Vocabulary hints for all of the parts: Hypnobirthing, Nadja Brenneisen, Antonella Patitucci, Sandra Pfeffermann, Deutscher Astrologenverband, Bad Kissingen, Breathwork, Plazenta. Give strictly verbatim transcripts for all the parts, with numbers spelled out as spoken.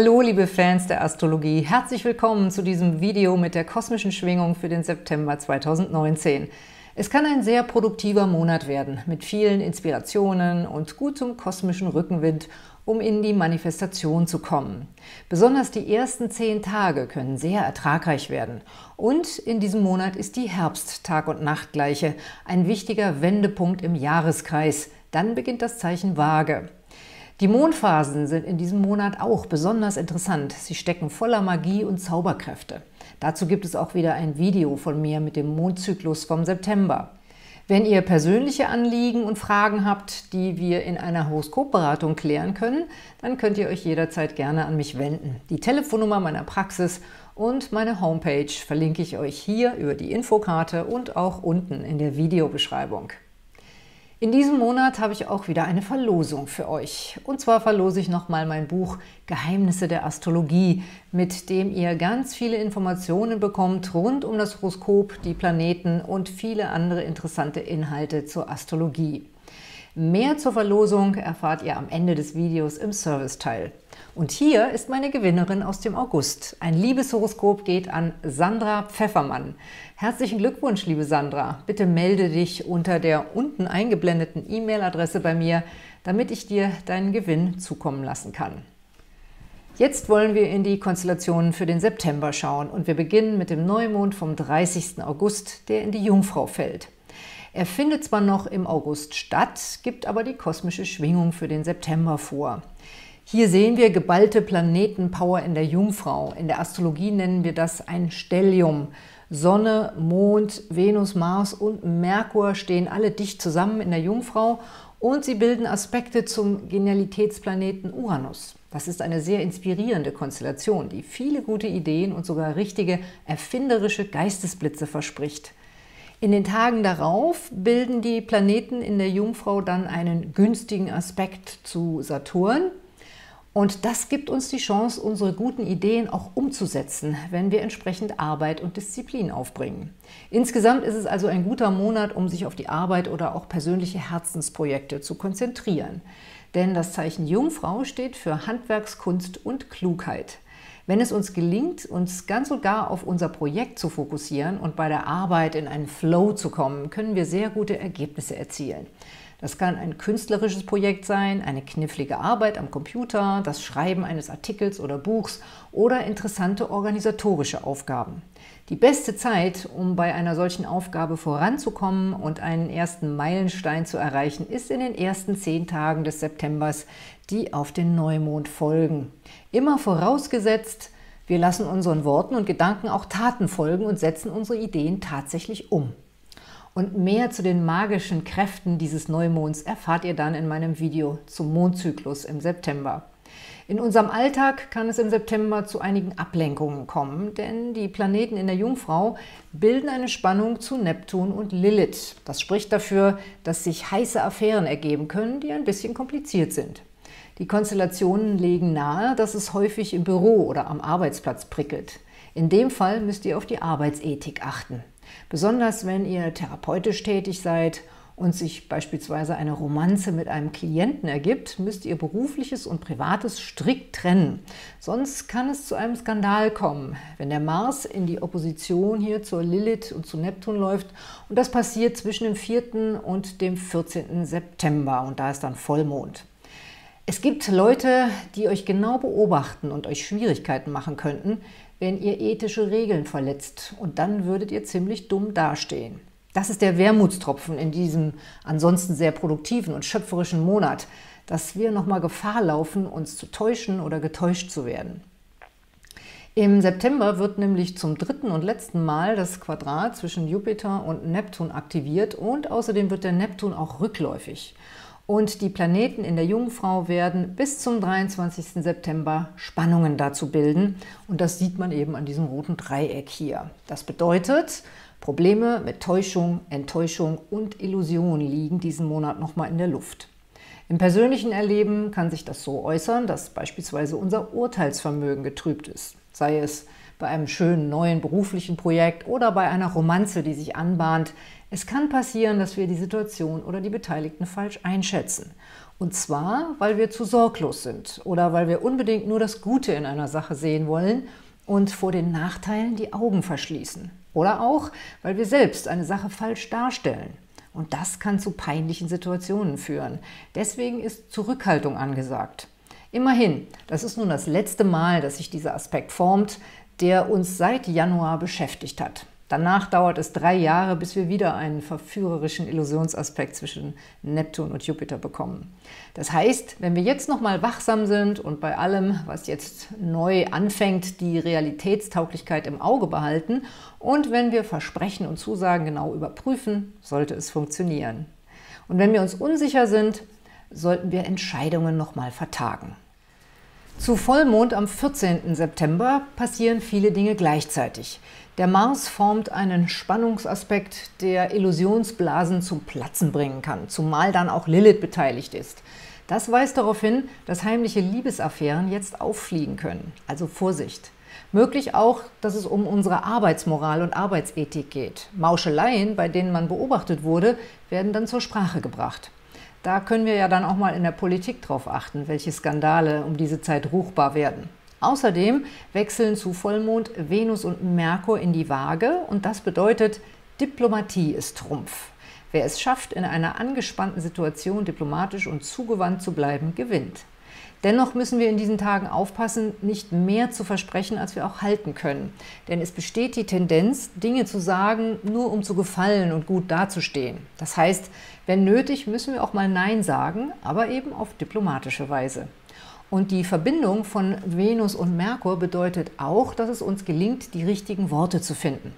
Hallo liebe Fans der Astrologie, herzlich willkommen zu diesem Video mit der kosmischen Schwingung für den September zweitausendneunzehn. Es kann ein sehr produktiver Monat werden, mit vielen Inspirationen und gutem kosmischen Rückenwind, um in die Manifestation zu kommen. Besonders die ersten zehn Tage können sehr ertragreich werden. Und in diesem Monat ist die Herbst-Tag- und Nachtgleiche ein wichtiger Wendepunkt im Jahreskreis. Dann beginnt das Zeichen Waage. Die Mondphasen sind in diesem Monat auch besonders interessant. Sie stecken voller Magie und Zauberkräfte. Dazu gibt es auch wieder ein Video von mir mit dem Mondzyklus vom September. Wenn ihr persönliche Anliegen und Fragen habt, die wir in einer Horoskopberatung klären können, dann könnt ihr euch jederzeit gerne an mich wenden. Die Telefonnummer meiner Praxis und meine Homepage verlinke ich euch hier über die Infokarte und auch unten in der Videobeschreibung. In diesem Monat habe ich auch wieder eine Verlosung für euch. Und zwar verlose ich nochmal mein Buch Geheimnisse der Astrologie, mit dem ihr ganz viele Informationen bekommt rund um das Horoskop, die Planeten und viele andere interessante Inhalte zur Astrologie. Mehr zur Verlosung erfahrt ihr am Ende des Videos im Serviceteil. Und hier ist meine Gewinnerin aus dem August. Ein Liebeshoroskop geht an Sandra Pfeffermann. Herzlichen Glückwunsch, liebe Sandra. Bitte melde dich unter der unten eingeblendeten E-Mail-Adresse bei mir, damit ich dir deinen Gewinn zukommen lassen kann. Jetzt wollen wir in die Konstellationen für den September schauen und wir beginnen mit dem Neumond vom dreißigsten August, der in die Jungfrau fällt. Er findet zwar noch im August statt, gibt aber die kosmische Schwingung für den September vor. Hier sehen wir geballte Planetenpower in der Jungfrau. In der Astrologie nennen wir das ein Stellium. Sonne, Mond, Venus, Mars und Merkur stehen alle dicht zusammen in der Jungfrau und sie bilden Aspekte zum Genialitätsplaneten Uranus. Das ist eine sehr inspirierende Konstellation, die viele gute Ideen und sogar richtige erfinderische Geistesblitze verspricht. In den Tagen darauf bilden die Planeten in der Jungfrau dann einen günstigen Aspekt zu Saturn. Und das gibt uns die Chance, unsere guten Ideen auch umzusetzen, wenn wir entsprechend Arbeit und Disziplin aufbringen. Insgesamt ist es also ein guter Monat, um sich auf die Arbeit oder auch persönliche Herzensprojekte zu konzentrieren. Denn das Zeichen Jungfrau steht für Handwerkskunst und Klugheit. Wenn es uns gelingt, uns ganz und gar auf unser Projekt zu fokussieren und bei der Arbeit in einen Flow zu kommen, können wir sehr gute Ergebnisse erzielen. Das kann ein künstlerisches Projekt sein, eine knifflige Arbeit am Computer, das Schreiben eines Artikels oder Buchs oder interessante organisatorische Aufgaben. Die beste Zeit, um bei einer solchen Aufgabe voranzukommen und einen ersten Meilenstein zu erreichen, ist in den ersten zehn Tagen des Septembers, die auf den Neumond folgen. Immer vorausgesetzt, wir lassen unseren Worten und Gedanken auch Taten folgen und setzen unsere Ideen tatsächlich um. Und mehr zu den magischen Kräften dieses Neumonds erfahrt ihr dann in meinem Video zum Mondzyklus im September. In unserem Alltag kann es im September zu einigen Ablenkungen kommen, denn die Planeten in der Jungfrau bilden eine Spannung zu Neptun und Lilith. Das spricht dafür, dass sich heiße Affären ergeben können, die ein bisschen kompliziert sind. Die Konstellationen legen nahe, dass es häufig im Büro oder am Arbeitsplatz prickelt. In dem Fall müsst ihr auf die Arbeitsethik achten. Besonders wenn ihr therapeutisch tätig seid und sich beispielsweise eine Romanze mit einem Klienten ergibt, müsst ihr Berufliches und Privates strikt trennen. Sonst kann es zu einem Skandal kommen, wenn der Mars in die Opposition hier zur Lilith und zu Neptun läuft. Und das passiert zwischen dem vierten und dem vierzehnten September und da ist dann Vollmond. Es gibt Leute, die euch genau beobachten und euch Schwierigkeiten machen könnten, wenn ihr ethische Regeln verletzt. Und dann würdet ihr ziemlich dumm dastehen. Das ist der Wermutstropfen in diesem ansonsten sehr produktiven und schöpferischen Monat, dass wir nochmal Gefahr laufen, uns zu täuschen oder getäuscht zu werden. Im September wird nämlich zum dritten und letzten Mal das Quadrat zwischen Jupiter und Neptun aktiviert und außerdem wird der Neptun auch rückläufig. Und die Planeten in der Jungfrau werden bis zum dreiundzwanzigsten September Spannungen dazu bilden. Und das sieht man eben an diesem roten Dreieck hier. Das bedeutet, Probleme mit Täuschung, Enttäuschung und Illusion liegen diesen Monat nochmal in der Luft. Im persönlichen Erleben kann sich das so äußern, dass beispielsweise unser Urteilsvermögen getrübt ist. Sei es bei einem schönen neuen beruflichen Projekt oder bei einer Romanze, die sich anbahnt. Es kann passieren, dass wir die Situation oder die Beteiligten falsch einschätzen. Und zwar, weil wir zu sorglos sind oder weil wir unbedingt nur das Gute in einer Sache sehen wollen und vor den Nachteilen die Augen verschließen. Oder auch, weil wir selbst eine Sache falsch darstellen. Und das kann zu peinlichen Situationen führen. Deswegen ist Zurückhaltung angesagt. Immerhin, das ist nun das letzte Mal, dass sich dieser Aspekt formt, der uns seit Januar beschäftigt hat. Danach dauert es drei Jahre, bis wir wieder einen verführerischen Illusionsaspekt zwischen Neptun und Jupiter bekommen. Das heißt, wenn wir jetzt nochmal wachsam sind und bei allem, was jetzt neu anfängt, die Realitätstauglichkeit im Auge behalten und wenn wir Versprechen und Zusagen genau überprüfen, sollte es funktionieren. Und wenn wir uns unsicher sind, sollten wir Entscheidungen nochmal vertagen. Zu Vollmond am vierzehnten September passieren viele Dinge gleichzeitig. Der Mars formt einen Spannungsaspekt, der Illusionsblasen zum Platzen bringen kann, zumal dann auch Lilith beteiligt ist. Das weist darauf hin, dass heimliche Liebesaffären jetzt auffliegen können, also Vorsicht. Möglich auch, dass es um unsere Arbeitsmoral und Arbeitsethik geht. Mauscheleien, bei denen man beobachtet wurde, werden dann zur Sprache gebracht. Da können wir ja dann auch mal in der Politik drauf achten, welche Skandale um diese Zeit ruchbar werden. Außerdem wechseln zu Vollmond Venus und Merkur in die Waage und das bedeutet, Diplomatie ist Trumpf. Wer es schafft, in einer angespannten Situation diplomatisch und zugewandt zu bleiben, gewinnt. Dennoch müssen wir in diesen Tagen aufpassen, nicht mehr zu versprechen, als wir auch halten können. Denn es besteht die Tendenz, Dinge zu sagen, nur um zu gefallen und gut dazustehen. Das heißt, wenn nötig, müssen wir auch mal Nein sagen, aber eben auf diplomatische Weise. Und die Verbindung von Venus und Merkur bedeutet auch, dass es uns gelingt, die richtigen Worte zu finden.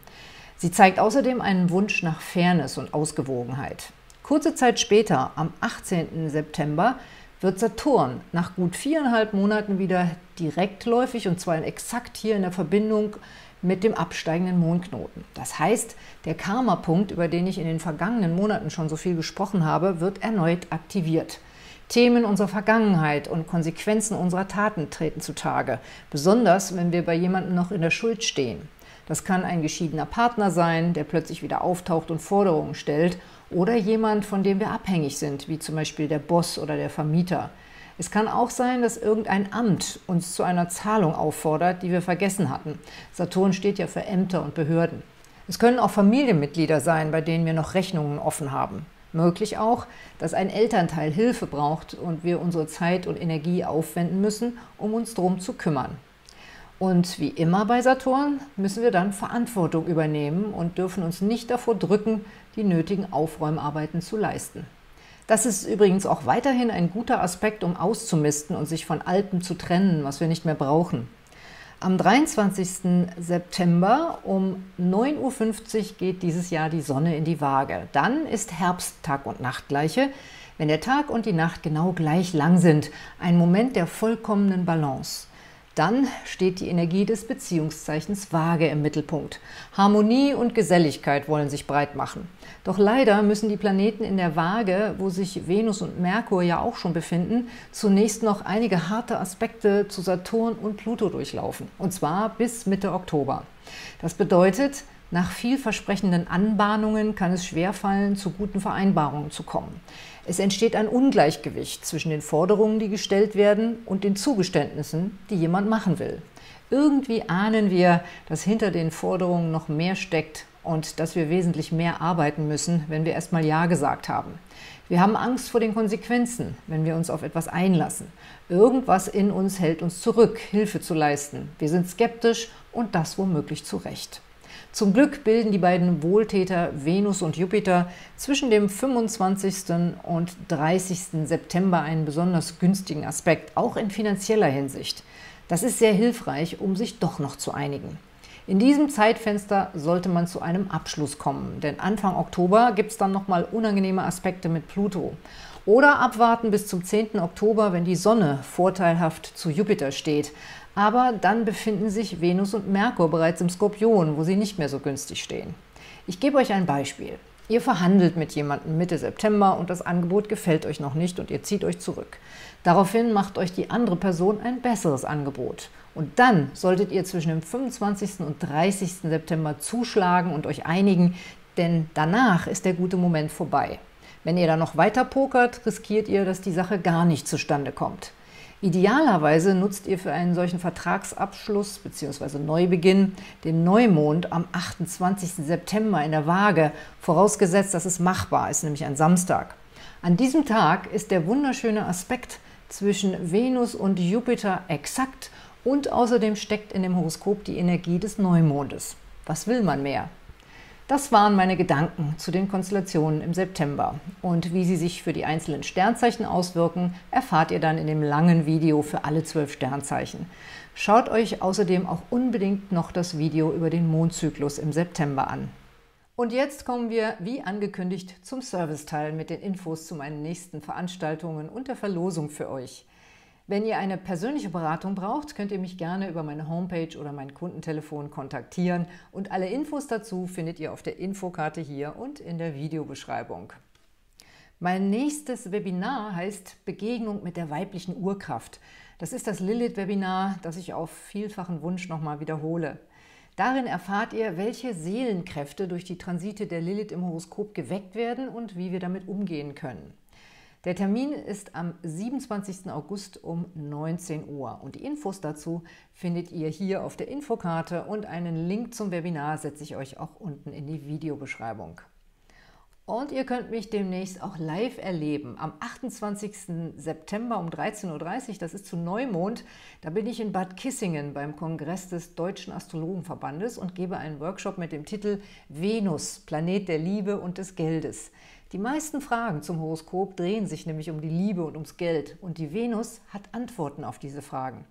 Sie zeigt außerdem einen Wunsch nach Fairness und Ausgewogenheit. Kurze Zeit später, am achtzehnten September, wird Saturn nach gut viereinhalb Monaten wieder direktläufig und zwar exakt hier in der Verbindung mit dem absteigenden Mondknoten. Das heißt, der Karma-Punkt, über den ich in den vergangenen Monaten schon so viel gesprochen habe, wird erneut aktiviert. Themen unserer Vergangenheit und Konsequenzen unserer Taten treten zutage, besonders wenn wir bei jemandem noch in der Schuld stehen. Das kann ein geschiedener Partner sein, der plötzlich wieder auftaucht und Forderungen stellt, oder jemand, von dem wir abhängig sind, wie zum Beispiel der Boss oder der Vermieter. Es kann auch sein, dass irgendein Amt uns zu einer Zahlung auffordert, die wir vergessen hatten. Saturn steht ja für Ämter und Behörden. Es können auch Familienmitglieder sein, bei denen wir noch Rechnungen offen haben. Möglich auch, dass ein Elternteil Hilfe braucht und wir unsere Zeit und Energie aufwenden müssen, um uns darum zu kümmern. Und wie immer bei Saturn müssen wir dann Verantwortung übernehmen und dürfen uns nicht davor drücken, die nötigen Aufräumarbeiten zu leisten. Das ist übrigens auch weiterhin ein guter Aspekt, um auszumisten und sich von Altem zu trennen, was wir nicht mehr brauchen. Am dreiundzwanzigsten September um neun Uhr fünfzig geht dieses Jahr die Sonne in die Waage. Dann ist Herbsttag und Nachtgleiche, wenn der Tag und die Nacht genau gleich lang sind. Ein Moment der vollkommenen Balance. Dann steht die Energie des Beziehungszeichens Waage im Mittelpunkt. Harmonie und Geselligkeit wollen sich breit machen. Doch leider müssen die Planeten in der Waage, wo sich Venus und Merkur ja auch schon befinden, zunächst noch einige harte Aspekte zu Saturn und Pluto durchlaufen. Und zwar bis Mitte Oktober. Das bedeutet, nach vielversprechenden Anbahnungen kann es schwerfallen, zu guten Vereinbarungen zu kommen. Es entsteht ein Ungleichgewicht zwischen den Forderungen, die gestellt werden, und den Zugeständnissen, die jemand machen will. Irgendwie ahnen wir, dass hinter den Forderungen noch mehr steckt und dass wir wesentlich mehr arbeiten müssen, wenn wir erstmal Ja gesagt haben. Wir haben Angst vor den Konsequenzen, wenn wir uns auf etwas einlassen. Irgendwas in uns hält uns zurück, Hilfe zu leisten. Wir sind skeptisch und das womöglich zu Recht. Zum Glück bilden die beiden Wohltäter Venus und Jupiter zwischen dem fünfundzwanzigsten und dreißigsten September einen besonders günstigen Aspekt, auch in finanzieller Hinsicht. Das ist sehr hilfreich, um sich doch noch zu einigen. In diesem Zeitfenster sollte man zu einem Abschluss kommen, denn Anfang Oktober gibt es dann nochmal unangenehme Aspekte mit Pluto. Oder abwarten bis zum zehnten Oktober, wenn die Sonne vorteilhaft zu Jupiter steht. Aber dann befinden sich Venus und Merkur bereits im Skorpion, wo sie nicht mehr so günstig stehen. Ich gebe euch ein Beispiel. Ihr verhandelt mit jemandem Mitte September und das Angebot gefällt euch noch nicht und ihr zieht euch zurück. Daraufhin macht euch die andere Person ein besseres Angebot. Und dann solltet ihr zwischen dem fünfundzwanzigsten und dreißigsten September zuschlagen und euch einigen, denn danach ist der gute Moment vorbei. Wenn ihr da noch weiter pokert, riskiert ihr, dass die Sache gar nicht zustande kommt. Idealerweise nutzt ihr für einen solchen Vertragsabschluss bzw. Neubeginn den Neumond am achtundzwanzigsten September in der Waage, vorausgesetzt, dass es machbar ist, nämlich ein Samstag. An diesem Tag ist der wunderschöne Aspekt zwischen Venus und Jupiter exakt und außerdem steckt in dem Horoskop die Energie des Neumondes. Was will man mehr? Das waren meine Gedanken zu den Konstellationen im September. Und wie sie sich für die einzelnen Sternzeichen auswirken, erfahrt ihr dann in dem langen Video für alle zwölf Sternzeichen. Schaut euch außerdem auch unbedingt noch das Video über den Mondzyklus im September an. Und jetzt kommen wir, wie angekündigt, zum Serviceteil mit den Infos zu meinen nächsten Veranstaltungen und der Verlosung für euch. Wenn ihr eine persönliche Beratung braucht, könnt ihr mich gerne über meine Homepage oder mein Kundentelefon kontaktieren und alle Infos dazu findet ihr auf der Infokarte hier und in der Videobeschreibung. Mein nächstes Webinar heißt Begegnung mit der weiblichen Urkraft. Das ist das Lilith-Webinar, das ich auf vielfachen Wunsch nochmal wiederhole. Darin erfahrt ihr, welche Seelenkräfte durch die Transite der Lilith im Horoskop geweckt werden und wie wir damit umgehen können. Der Termin ist am siebenundzwanzigsten August um neunzehn Uhr und die Infos dazu findet ihr hier auf der Infokarte und einen Link zum Webinar setze ich euch auch unten in die Videobeschreibung. Und ihr könnt mich demnächst auch live erleben. Am achtundzwanzigsten September um dreizehn Uhr dreißig, das ist zu Neumond, da bin ich in Bad Kissingen beim Kongress des Deutschen Astrologenverbandes und gebe einen Workshop mit dem Titel Venus, Planet der Liebe und des Geldes. Die meisten Fragen zum Horoskop drehen sich nämlich um die Liebe und ums Geld und die Venus hat Antworten auf diese Fragen.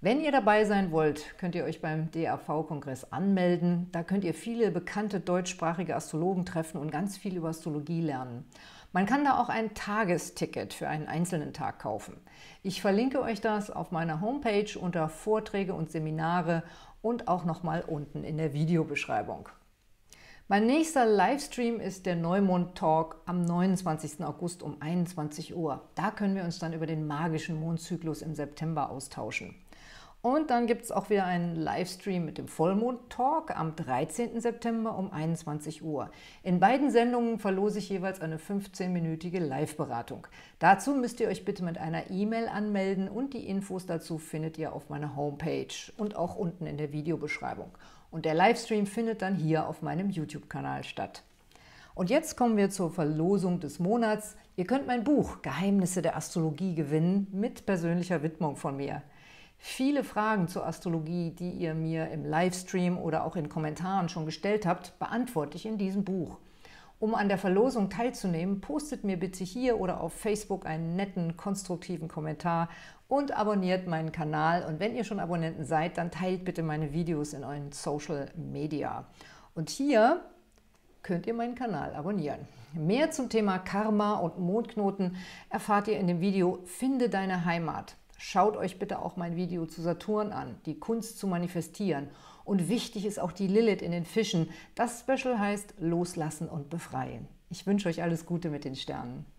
Wenn ihr dabei sein wollt, könnt ihr euch beim D A V-Kongress anmelden. Da könnt ihr viele bekannte deutschsprachige Astrologen treffen und ganz viel über Astrologie lernen. Man kann da auch ein Tagesticket für einen einzelnen Tag kaufen. Ich verlinke euch das auf meiner Homepage unter Vorträge und Seminare und auch nochmal unten in der Videobeschreibung. Mein nächster Livestream ist der Neumond-Talk am neunundzwanzigsten August um einundzwanzig Uhr. Da können wir uns dann über den magischen Mondzyklus im September austauschen. Und dann gibt es auch wieder einen Livestream mit dem Vollmond-Talk am dreizehnten September um einundzwanzig Uhr. In beiden Sendungen verlose ich jeweils eine fünfzehnminütige Live-Beratung. Dazu müsst ihr euch bitte mit einer E-Mail anmelden und die Infos dazu findet ihr auf meiner Homepage und auch unten in der Videobeschreibung. Und der Livestream findet dann hier auf meinem YouTube-Kanal statt. Und jetzt kommen wir zur Verlosung des Monats. Ihr könnt mein Buch Geheimnisse der Astrologie gewinnen mit persönlicher Widmung von mir. Viele Fragen zur Astrologie, die ihr mir im Livestream oder auch in Kommentaren schon gestellt habt, beantworte ich in diesem Buch. Um an der Verlosung teilzunehmen, postet mir bitte hier oder auf Facebook einen netten, konstruktiven Kommentar und abonniert meinen Kanal. Und wenn ihr schon Abonnenten seid, dann teilt bitte meine Videos in euren Social Media. Und hier könnt ihr meinen Kanal abonnieren. Mehr zum Thema Karma und Mondknoten erfahrt ihr in dem Video Finde deine Heimat. Schaut euch bitte auch mein Video zu Saturn an, die Kunst zu manifestieren. Und wichtig ist auch die Lilith in den Fischen. Das Special heißt Loslassen und Befreien. Ich wünsche euch alles Gute mit den Sternen.